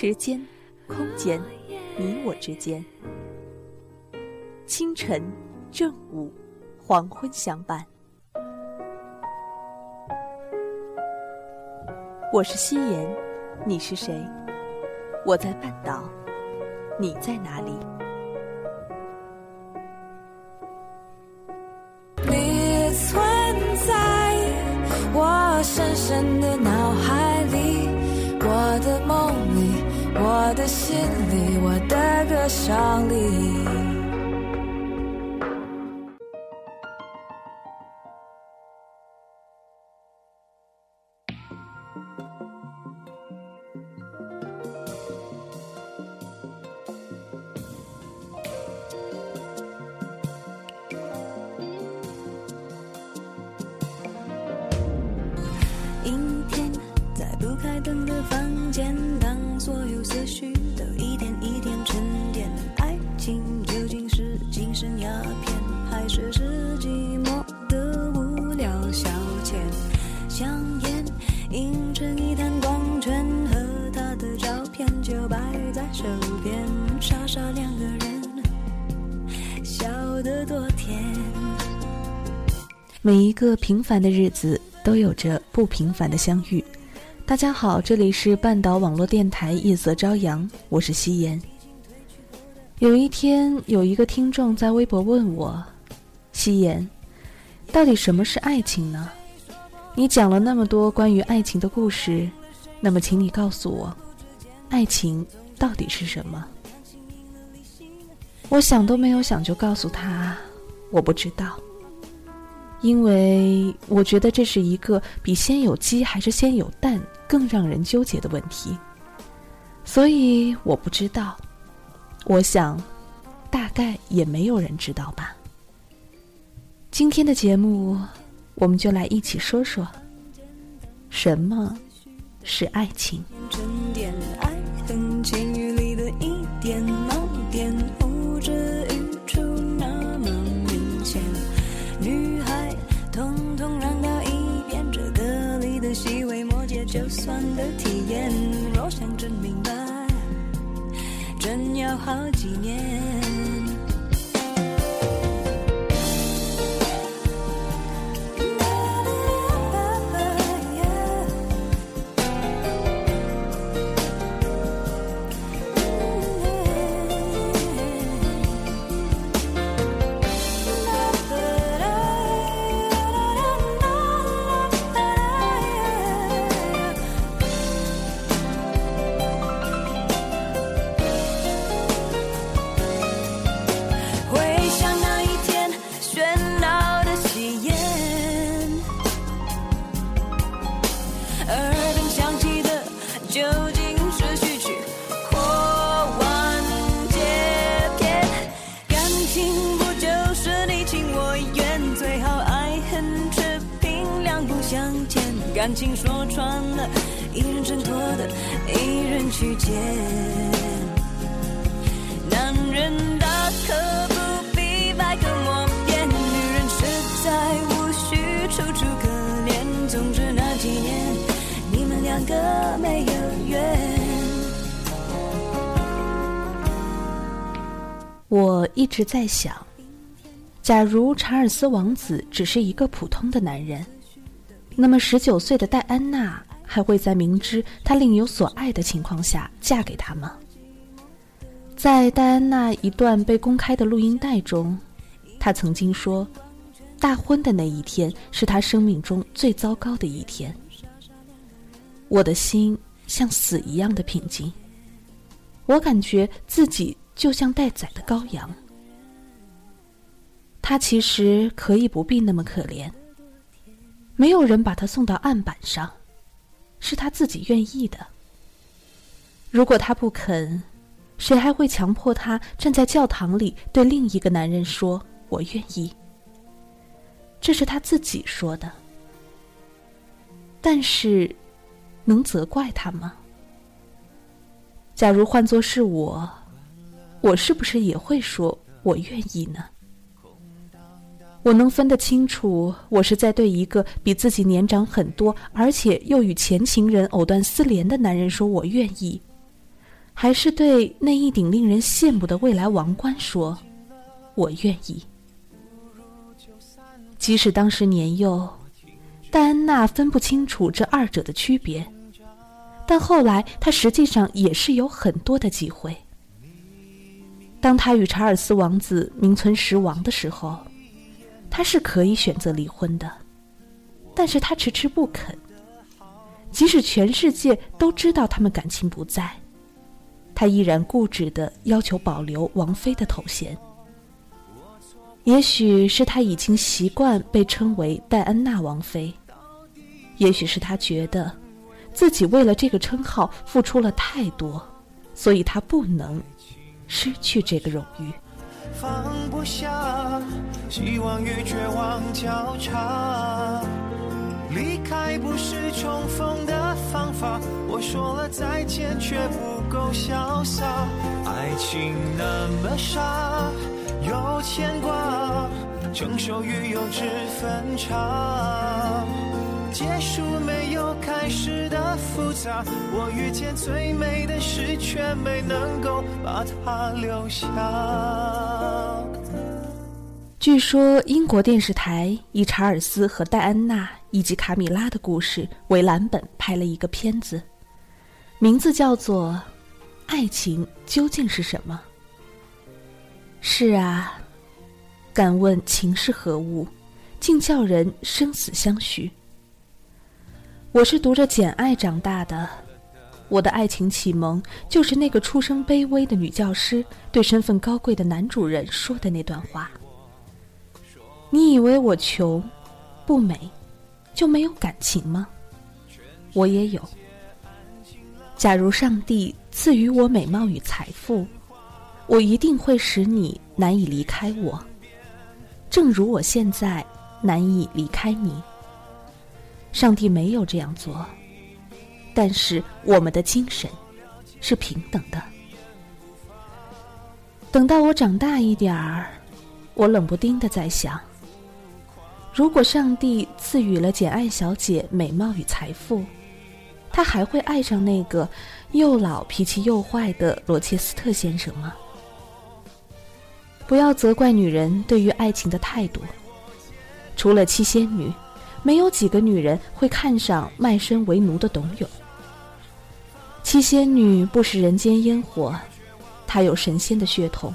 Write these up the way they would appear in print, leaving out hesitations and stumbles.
时间、空间，你我之间。清晨、正午、黄昏相伴。我是夕颜，你是谁？我在半岛，你在哪里？你存在我深深的脑海里，我的梦里，我的心里，我的歌声里。每一个平凡的日子都有着不平凡的相遇。大家好，这里是半岛网络电台夜色朝阳，我是夕颜。有一天，有一个听众在微博问我，夕颜，到底什么是爱情呢？你讲了那么多关于爱情的故事，那么请你告诉我，爱情到底是什么？我想都没有想就告诉他，我不知道。因为我觉得这是一个比先有鸡还是先有蛋更让人纠结的问题，所以我不知道。我想大概也没有人知道吧。今天的节目我们就来一起说说什么是爱情。细微末节就算的体验，若想真明白，真要好几年。感情说穿了，一人挣脱的，一人去捡。男人大可不必百口莫辩，女人实在无需楚楚可怜。总之那几年，你们两个没有缘。我一直在想，假如查尔斯王子只是一个普通的男人，那么19岁的戴安娜还会在明知她另有所爱的情况下嫁给他吗？在戴安娜一段被公开的录音带中，她曾经说，大婚的那一天是她生命中最糟糕的一天。我的心像死一样的平静，我感觉自己就像待宰的羔羊。她其实可以不必那么可怜，没有人把他送到案板上，是他自己愿意的。如果他不肯，谁还会强迫他站在教堂里对另一个男人说我愿意？这是他自己说的。但是能责怪他吗？假如换作是我，我是不是也会说我愿意呢？我能分得清楚，我是在对一个比自己年长很多，而且又与前情人藕断丝连的男人说我愿意，还是对那一顶令人羡慕的未来王冠说：“我愿意。”即使当时年幼，戴安娜分不清楚这二者的区别，但后来她实际上也是有很多的机会。当她与查尔斯王子名存实亡的时候，她是可以选择离婚的，但是她迟迟不肯。即使全世界都知道他们感情不在，他依然固执地要求保留王妃的头衔。也许是他已经习惯被称为戴安娜王妃，也许是他觉得自己为了这个称号付出了太多，所以他不能失去这个荣誉。放不下希望与绝望交叉，离开不是重逢的方法，我说了再见却不够潇洒。爱情那么傻，有牵挂，成熟与幼稚分叉，结束没有开始的复杂，我遇见最美的事却没能够把它留下。据说英国电视台以查尔斯和戴安娜以及卡米拉的故事为蓝本拍了一个片子，名字叫做《爱情究竟是什么》。是啊，敢问情是何物，竟叫人生死相许。我是读着《简爱》长大的，我的爱情启蒙就是那个出身卑微的女教师对身份高贵的男主人说的那段话：你以为我穷不美就没有感情吗？我也有。假如上帝赐予我美貌与财富，我一定会使你难以离开我，正如我现在难以离开你。上帝没有这样做，但是我们的精神是平等的。等到我长大一点儿，我冷不丁地在想，如果上帝赐予了简爱小姐美貌与财富，她还会爱上那个又老脾气又坏的罗切斯特先生吗？不要责怪女人对于爱情的态度，除了七仙女，没有几个女人会看上卖身为奴的董永。七仙女不食人间烟火，她有神仙的血统，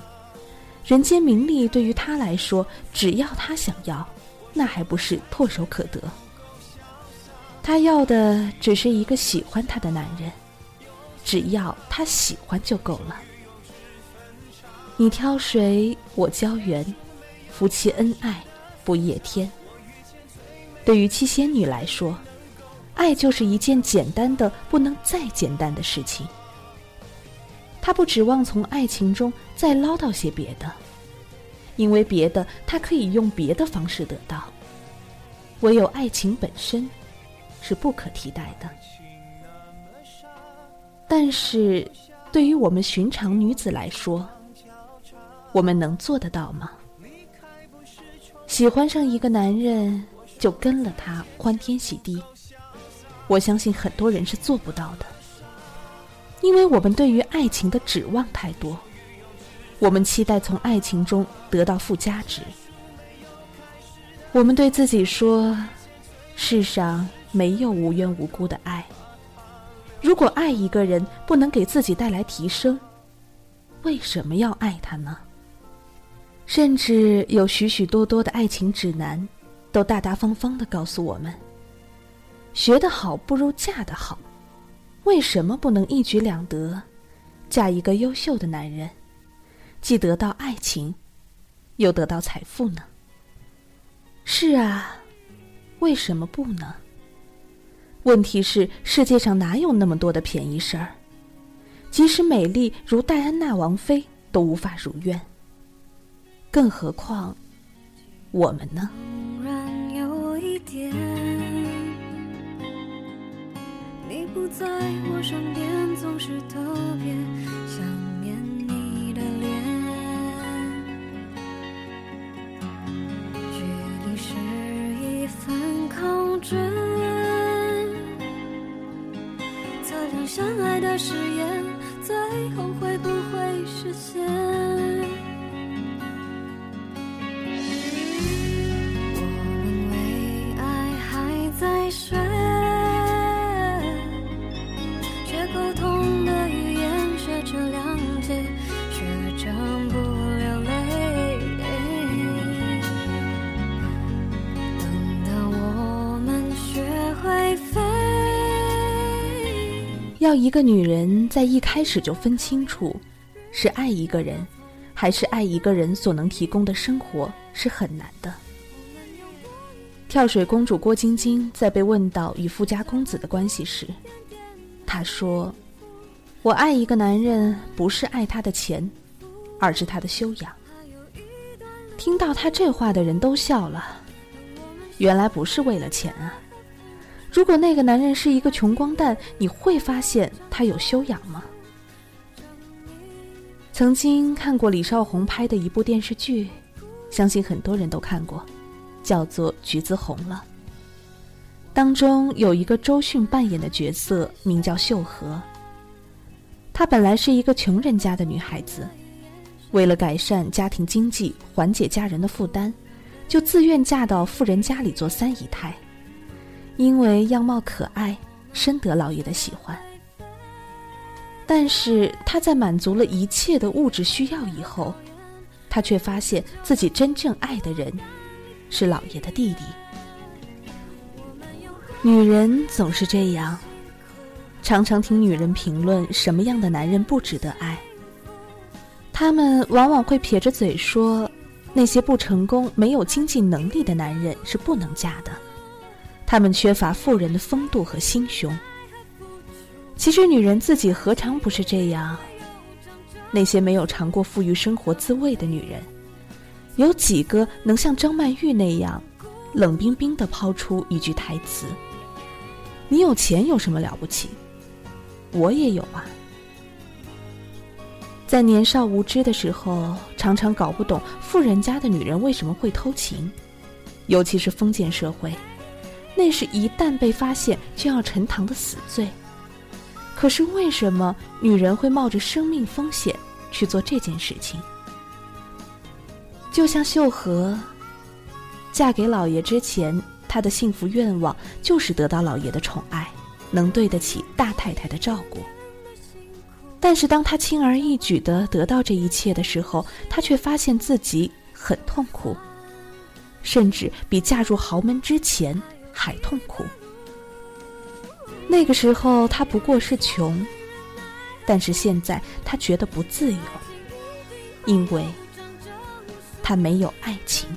人间名利对于他来说，只要他想要，那还不是唾手可得。他要的只是一个喜欢他的男人，只要他喜欢就够了。你挑水，我浇园，夫妻恩爱不夜天。对于七仙女来说，爱就是一件简单的不能再简单的事情。他不指望从爱情中再捞到些别的，因为别的他可以用别的方式得到，唯有爱情本身是不可替代的。但是对于我们寻常女子来说，我们能做得到吗？喜欢上一个男人就跟了他欢天喜地，我相信很多人是做不到的。因为我们对于爱情的指望太多，我们期待从爱情中得到附加值。我们对自己说，世上没有无缘无故的爱，如果爱一个人不能给自己带来提升，为什么要爱他呢？甚至有许许多多的爱情指南都大大方方地告诉我们，学得好不如嫁得好，为什么不能一举两得，嫁一个优秀的男人，既得到爱情，又得到财富呢？是啊，为什么不呢？问题是，世界上哪有那么多的便宜事儿？即使美丽如戴安娜王妃都无法如愿，更何况我们呢？突然有一天，你不在我身边，总是特别想念你的脸，距离是一份考卷，测量相爱的誓言，最后会不会实现？我们为爱还在睡，学沟通的语言，学着谅解，学着不流泪。等到我们学会飞。要一个女人在一开始就分清楚，是爱一个人，还是爱一个人所能提供的生活是很难的。跳水公主郭晶晶在被问到与富家公子的关系时，她说：“我爱一个男人，不是爱他的钱，而是他的修养。”听到她这话的人都笑了，原来不是为了钱啊。如果那个男人是一个穷光蛋，你会发现他有修养吗？曾经看过李少红拍的一部电视剧，相信很多人都看过，叫做《橘子红了》。当中有一个周迅扮演的角色，名叫秀禾。她本来是一个穷人家的女孩子，为了改善家庭经济，缓解家人的负担，就自愿嫁到富人家里做3姨太。因为样貌可爱，深得老爷的喜欢。但是他在满足了一切的物质需要以后，他却发现自己真正爱的人是老爷的弟弟。女人总是这样，常常听女人评论什么样的男人不值得爱，他们往往会撇着嘴说，那些不成功没有经济能力的男人是不能嫁的，他们缺乏妇人的风度和心胸。其实女人自己何尝不是这样？那些没有尝过富裕生活滋味的女人，有几个能像张曼玉那样冷冰冰地抛出一句台词：你有钱有什么了不起？我也有啊。在年少无知的时候，常常搞不懂富人家的女人为什么会偷情，尤其是封建社会，那是一旦被发现就要沉塘的死罪。可是为什么女人会冒着生命风险去做这件事情？就像秀禾，嫁给老爷之前，她的幸福愿望就是得到老爷的宠爱，能对得起大太太的照顾。但是当她轻而易举地得到这一切的时候，她却发现自己很痛苦，甚至比嫁入豪门之前还痛苦。那个时候他不过是穷，但是现在他觉得不自由，因为他没有爱情。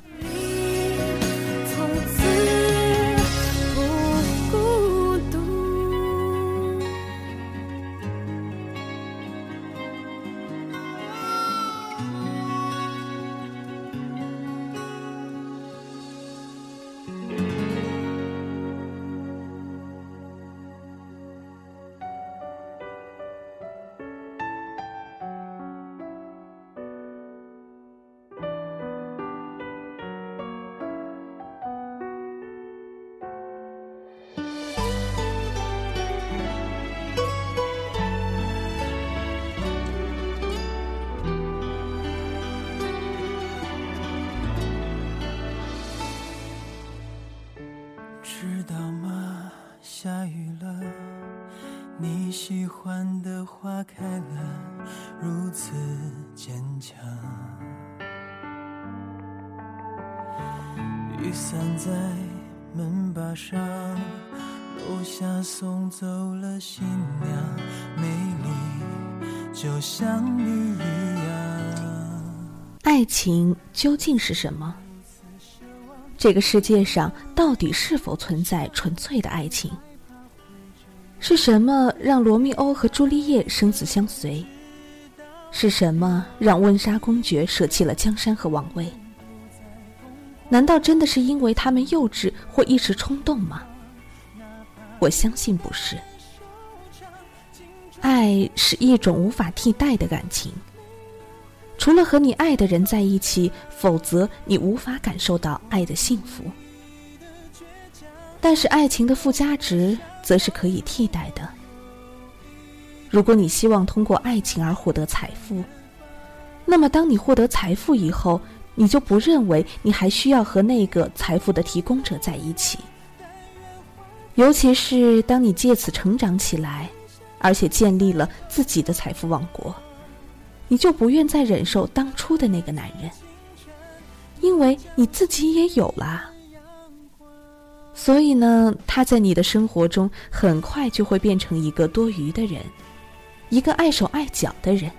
知道吗，下雨了，你喜欢的花开了，如此坚强。雨伞在门把上，楼下送走了新娘，美丽就像你一样。爱情究竟是什么？这个世界上到底是否存在纯粹的爱情？是什么让罗密欧和朱丽叶生死相随？是什么让温莎公爵舍弃了江山和王位？难道真的是因为他们幼稚或一时冲动吗？我相信不是。爱是一种无法替代的感情，除了和你爱的人在一起，否则你无法感受到爱的幸福。但是爱情的附加值则是可以替代的。如果你希望通过爱情而获得财富，那么当你获得财富以后，你就不认为你还需要和那个财富的提供者在一起。尤其是当你借此成长起来，而且建立了自己的财富王国，你就不愿再忍受当初的那个男人，因为你自己也有了。所以呢，他在你的生活中很快就会变成一个多余的人，一个碍手碍脚的人，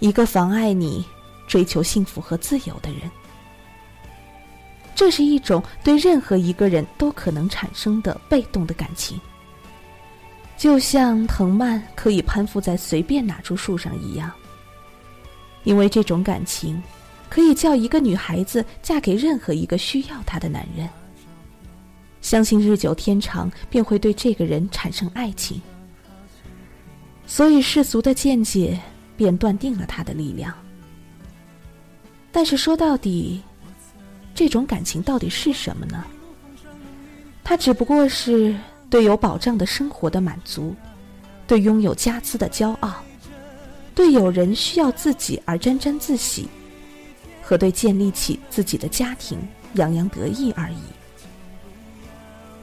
一个妨碍你追求幸福和自由的人。这是一种对任何一个人都可能产生的被动的感情，就像藤蔓可以攀附在随便哪株树上一样。因为这种感情可以叫一个女孩子嫁给任何一个需要她的男人，相信日久天长便会对这个人产生爱情，所以世俗的见解便断定了她的力量。但是说到底，这种感情到底是什么呢？它只不过是对有保障的生活的满足，对拥有家资的骄傲，对有人需要自己而沾沾自喜，和对建立起自己的家庭洋洋得意而已。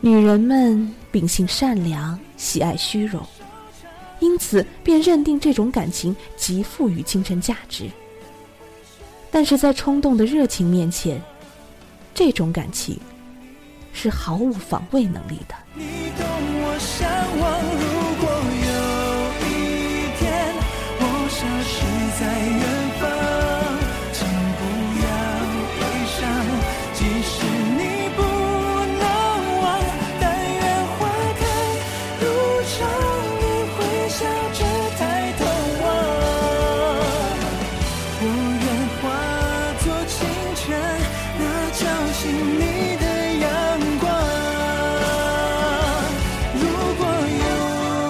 女人们秉性善良，喜爱虚荣，因此便认定这种感情极富于精神价值。但是在冲动的热情面前，这种感情是毫无防卫能力的。你懂我向往，如果有一天我消失在远方，请不要悲伤，即使你不能忘，但愿花开路上你会笑着抬头望，我愿化作清晨，那照醒你的阳光。如果有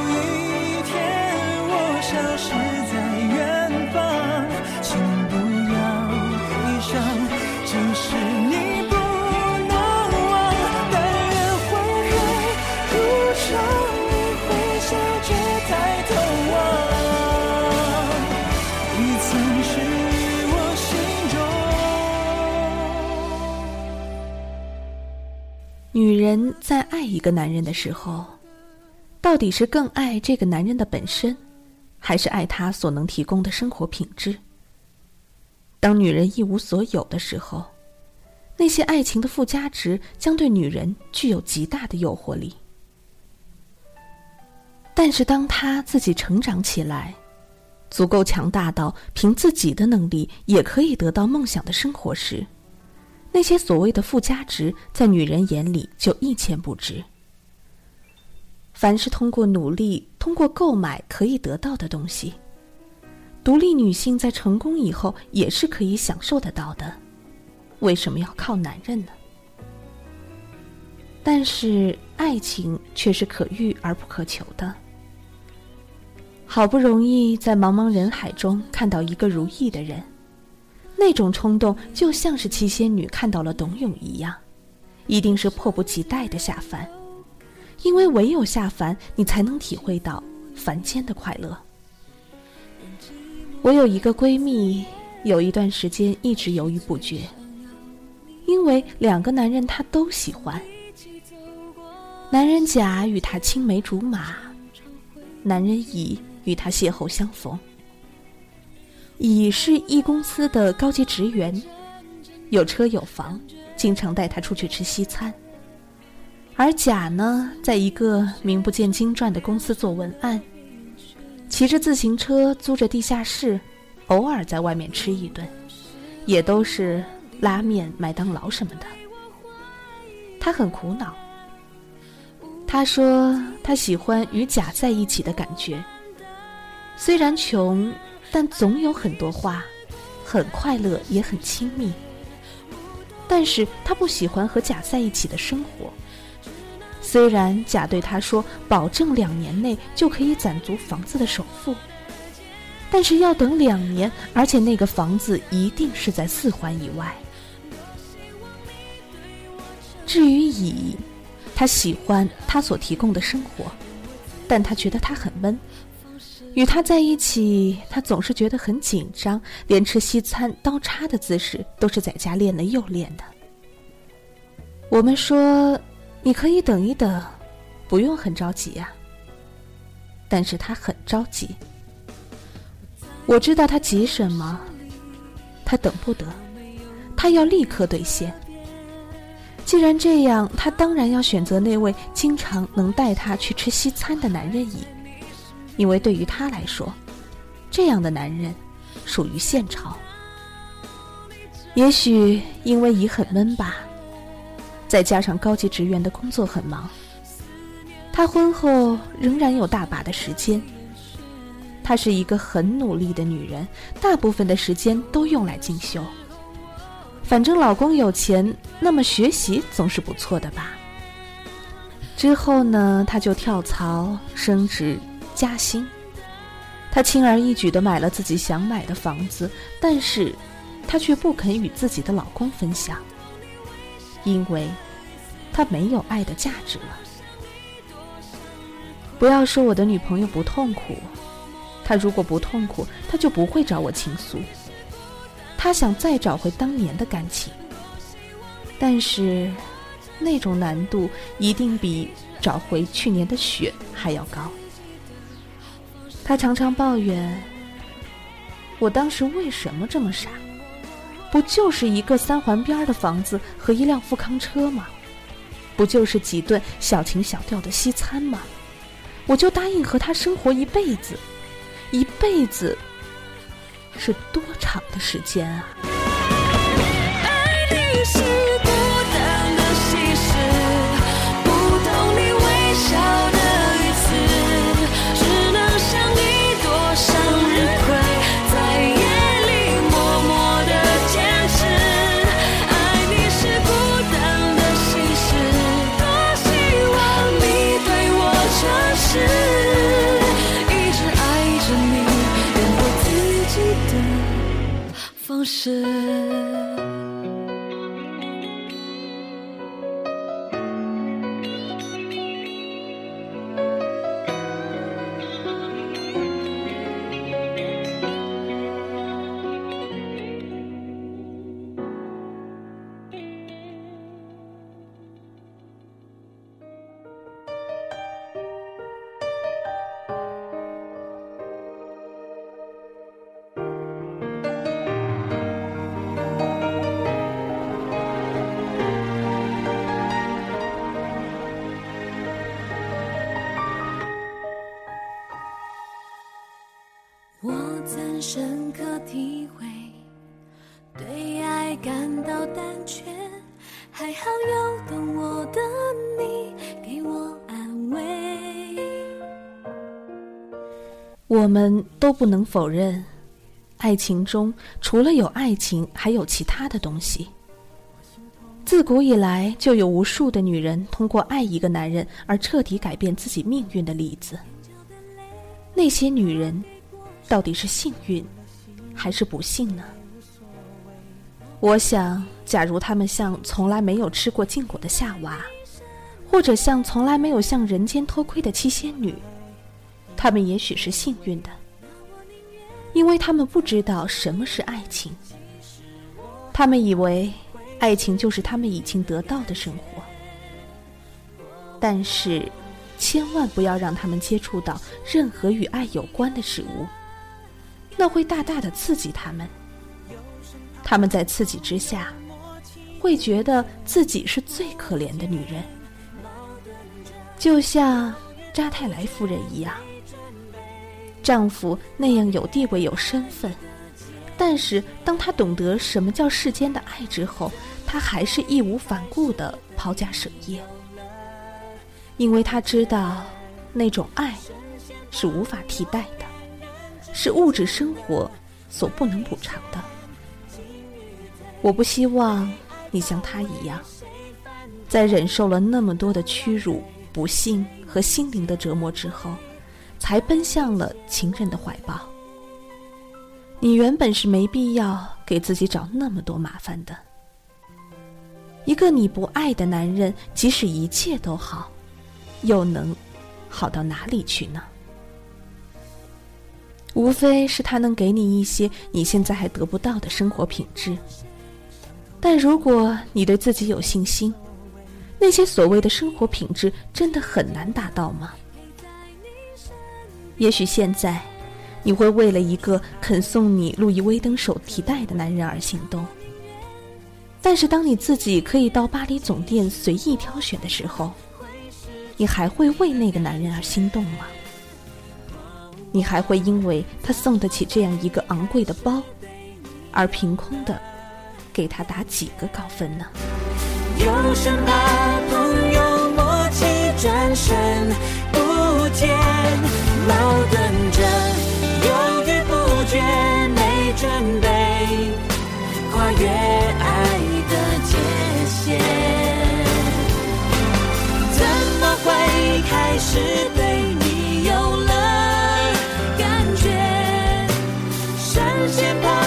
一天我消失在远方，请不要悲伤，即使你不能忘，但愿花开路上你会笑着抬头望，你曾是我心中。女人在爱一个男人的时候，到底是更爱这个男人的本身，还是爱他所能提供的生活品质？当女人一无所有的时候，那些爱情的附加值将对女人具有极大的诱惑力。但是当她自己成长起来，足够强大到凭自己的能力也可以得到梦想的生活时，那些所谓的附加值在女人眼里就一钱不值。凡是通过努力，通过购买可以得到的东西，独立女性在成功以后也是可以享受得到的，为什么要靠男人呢？但是爱情却是可遇而不可求的。好不容易在茫茫人海中看到一个如意的人，那种冲动就像是七仙女看到了董永一样，一定是迫不及待的下凡。因为唯有下凡，你才能体会到凡间的快乐。我有一个闺蜜，有一段时间一直犹豫不决，因为两个男人她都喜欢。男人甲与她青梅竹马，男人乙与她邂逅相逢。乙是一公司的高级职员，有车有房，经常带她出去吃西餐。而甲呢，在一个名不见经传的公司做文案，骑着自行车，租着地下室，偶尔在外面吃一顿，也都是拉面、麦当劳什么的。他很苦恼，他说他喜欢与甲在一起的感觉，虽然穷，但总有很多话，很快乐也很亲密。但是他不喜欢和甲在一起的生活，虽然甲对他说保证2年内就可以攒足房子的首付，但是要等2年，而且那个房子一定是在4环以外。至于乙，他喜欢他所提供的生活，但他觉得他很闷，与他在一起，他总是觉得很紧张，连吃西餐刀叉的姿势都是在家练了又练的。我们说，你可以等一等，不用很着急呀。但是他很着急。我知道他急什么，他等不得，他要立刻兑现。既然这样，他当然要选择那位经常能带他去吃西餐的男人椅。因为对于他来说，这样的男人属于现潮。也许因为乙很闷吧，再加上高级职员的工作很忙，他婚后仍然有大把的时间。她是一个很努力的女人，大部分的时间都用来进修。反正老公有钱，那么学习总是不错的吧。之后呢，她就跳槽升职加薪，他轻而易举地买了自己想买的房子，但是他却不肯与自己的老公分享，因为他没有爱的价值了。不要说我的女朋友不痛苦，她如果不痛苦，她就不会找我倾诉。她想再找回当年的感情，但是那种难度一定比找回去年的雪还要高。他常常抱怨，我当时为什么这么傻？不就是一个三环边的房子和一辆富康车吗？不就是几顿小情小调的西餐吗？我就答应和他生活一辈子，一辈子是多长的时间啊？爱你是孤单的西施，不懂你微笑的方式。深刻体会对爱感到胆怯，还好有懂我的你给我安慰。我们都不能否认，爱情中除了有爱情还有其他的东西。自古以来就有无数的女人通过爱一个男人而彻底改变自己命运的例子。那些女人到底是幸运还是不幸呢？我想，假如他们像从来没有吃过禁果的夏娃，或者像从来没有向人间偷窥的七仙女，他们也许是幸运的，因为他们不知道什么是爱情。他们以为爱情就是他们已经得到的生活，但是千万不要让他们接触到任何与爱有关的事物，那会大大的刺激他们。他们在刺激之下，会觉得自己是最可怜的女人，就像扎泰莱夫人一样，丈夫那样有地位有身份，但是当她懂得什么叫世间的爱之后，她还是义无反顾地抛家舍业，因为她知道那种爱是无法替代的，是物质生活所不能补偿的。我不希望你像他一样，在忍受了那么多的屈辱、不幸和心灵的折磨之后，才奔向了情人的怀抱。你原本是没必要给自己找那么多麻烦的。一个你不爱的男人，即使一切都好，又能好到哪里去呢？无非是它能给你一些你现在还得不到的生活品质。但如果你对自己有信心，那些所谓的生活品质真的很难达到吗？也许现在你会为了一个肯送你路易威登手提袋的男人而行动，但是当你自己可以到巴黎总店随意挑选的时候，你还会为那个男人而心动吗？你还会因为他送得起这样一个昂贵的包而凭空的给他打几个高分呢？有什么朋友默契转身不见，矛盾着犹豫不决，没准备跨越爱的界限，怎么会开始对你有了感觉，深陷旁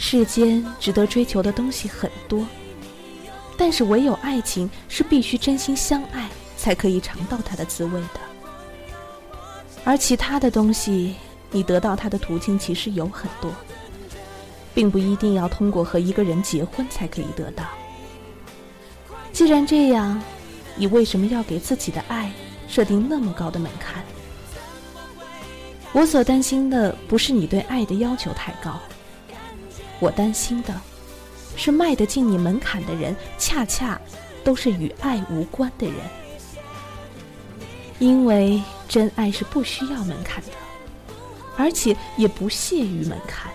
世间值得追求的东西很多，但是唯有爱情是必须真心相爱才可以尝到它的滋味的。而其他的东西，你得到它的途径其实有很多，并不一定要通过和一个人结婚才可以得到。既然这样，你为什么要给自己的爱设定那么高的门槛？我所担心的不是你对爱的要求太高，我担心的是迈得进你门槛的人恰恰都是与爱无关的人。因为真爱是不需要门槛的，而且也不屑于门槛。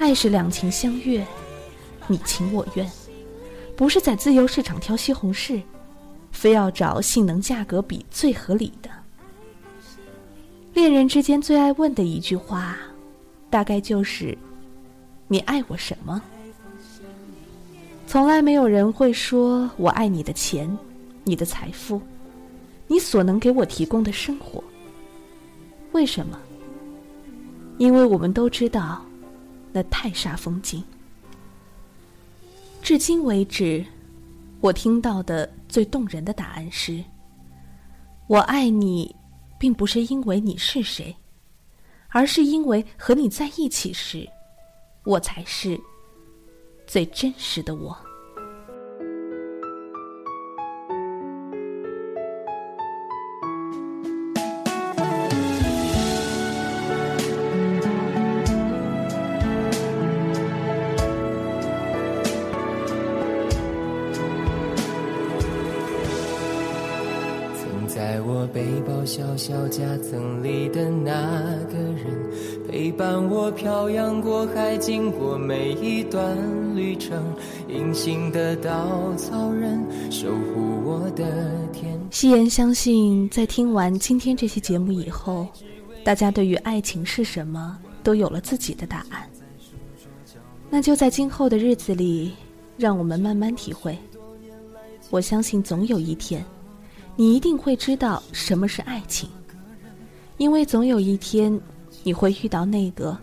爱是两情相悦，你情我愿，不是在自由市场挑西红柿，非要找性能价格比最合理的。恋人之间最爱问的一句话大概就是你爱我什么？从来没有人会说我爱你的钱，你的财富，你所能给我提供的生活。为什么？因为我们都知道那太煞风景。至今为止，我听到的最动人的答案是，我爱你并不是因为你是谁，而是因为和你在一起时我才是最真实的我。曾在我背包小小夹层里的那个人，陪伴我漂洋过海，经过每一段旅程，隐形的稻草人守护我的天。夕颜相信在听完今天这期节目以后，大家对于爱情是什么都有了自己的答案。那就在今后的日子里，让我们慢慢体会。我相信总有一天你一定会知道什么是爱情，因为总有一天你会遇到那个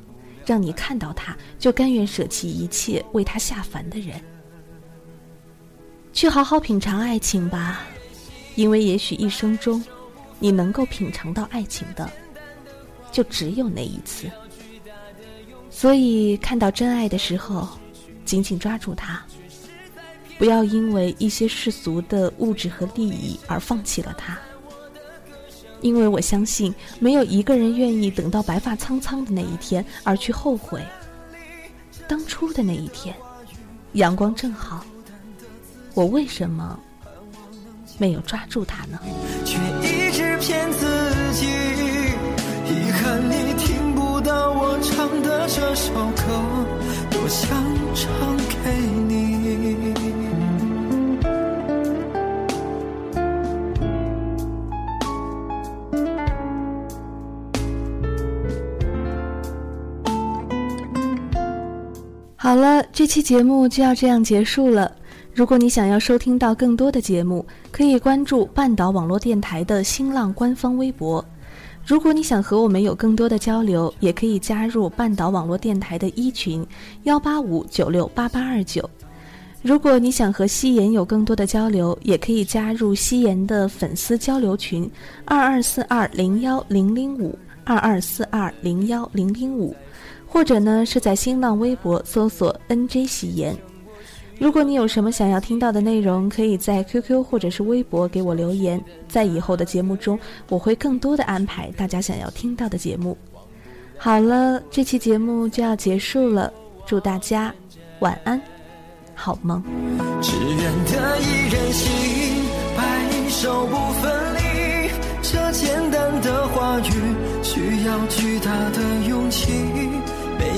让你看到他就甘愿舍弃一切为他下凡的人。去好好品尝爱情吧，因为也许一生中你能够品尝到爱情的就只有那一次。所以看到真爱的时候，紧紧抓住它，不要因为一些世俗的物质和利益而放弃了它。因为我相信没有一个人愿意等到白发苍苍的那一天而去后悔，当初的那一天阳光正好，我为什么没有抓住它呢？却一直骗自己，遗憾你听不到我唱的这首歌，多想唱给你。好了，这期节目就要这样结束了。如果你想要收听到更多的节目，可以关注半岛网络电台的新浪官方微博。如果你想和我们有更多的交流，也可以加入半岛网络电台的一群185968829。如果你想和夕颜有更多的交流，也可以加入夕颜的粉丝交流群2242010522420105，或者呢是在新浪微博搜索 NJ 夕颜。如果你有什么想要听到的内容，可以在 QQ 或者是微博给我留言，在以后的节目中我会更多的安排大家想要听到的节目。好了，这期节目就要结束了，祝大家晚安，好梦。只愿得一人心，白首不分离，这简单的话语需要巨大的勇气，没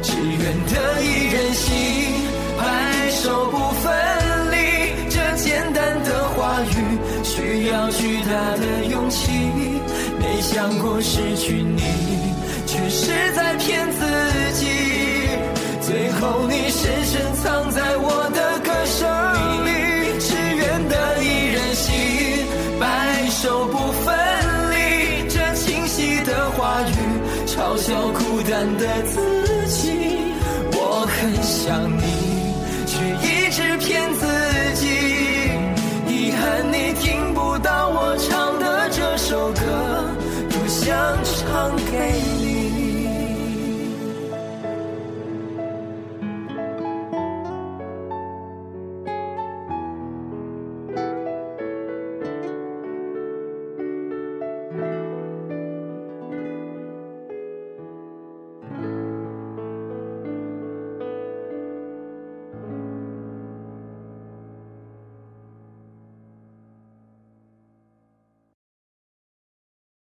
只愿得一人心，白首不分离，这简单的话语需要巨大的勇气，没想过失去你却是在骗自己，最后你深深藏在我的歌声里。只愿得一人心，白首不分离，这清晰的话语嘲笑孤单的自己，我很想你。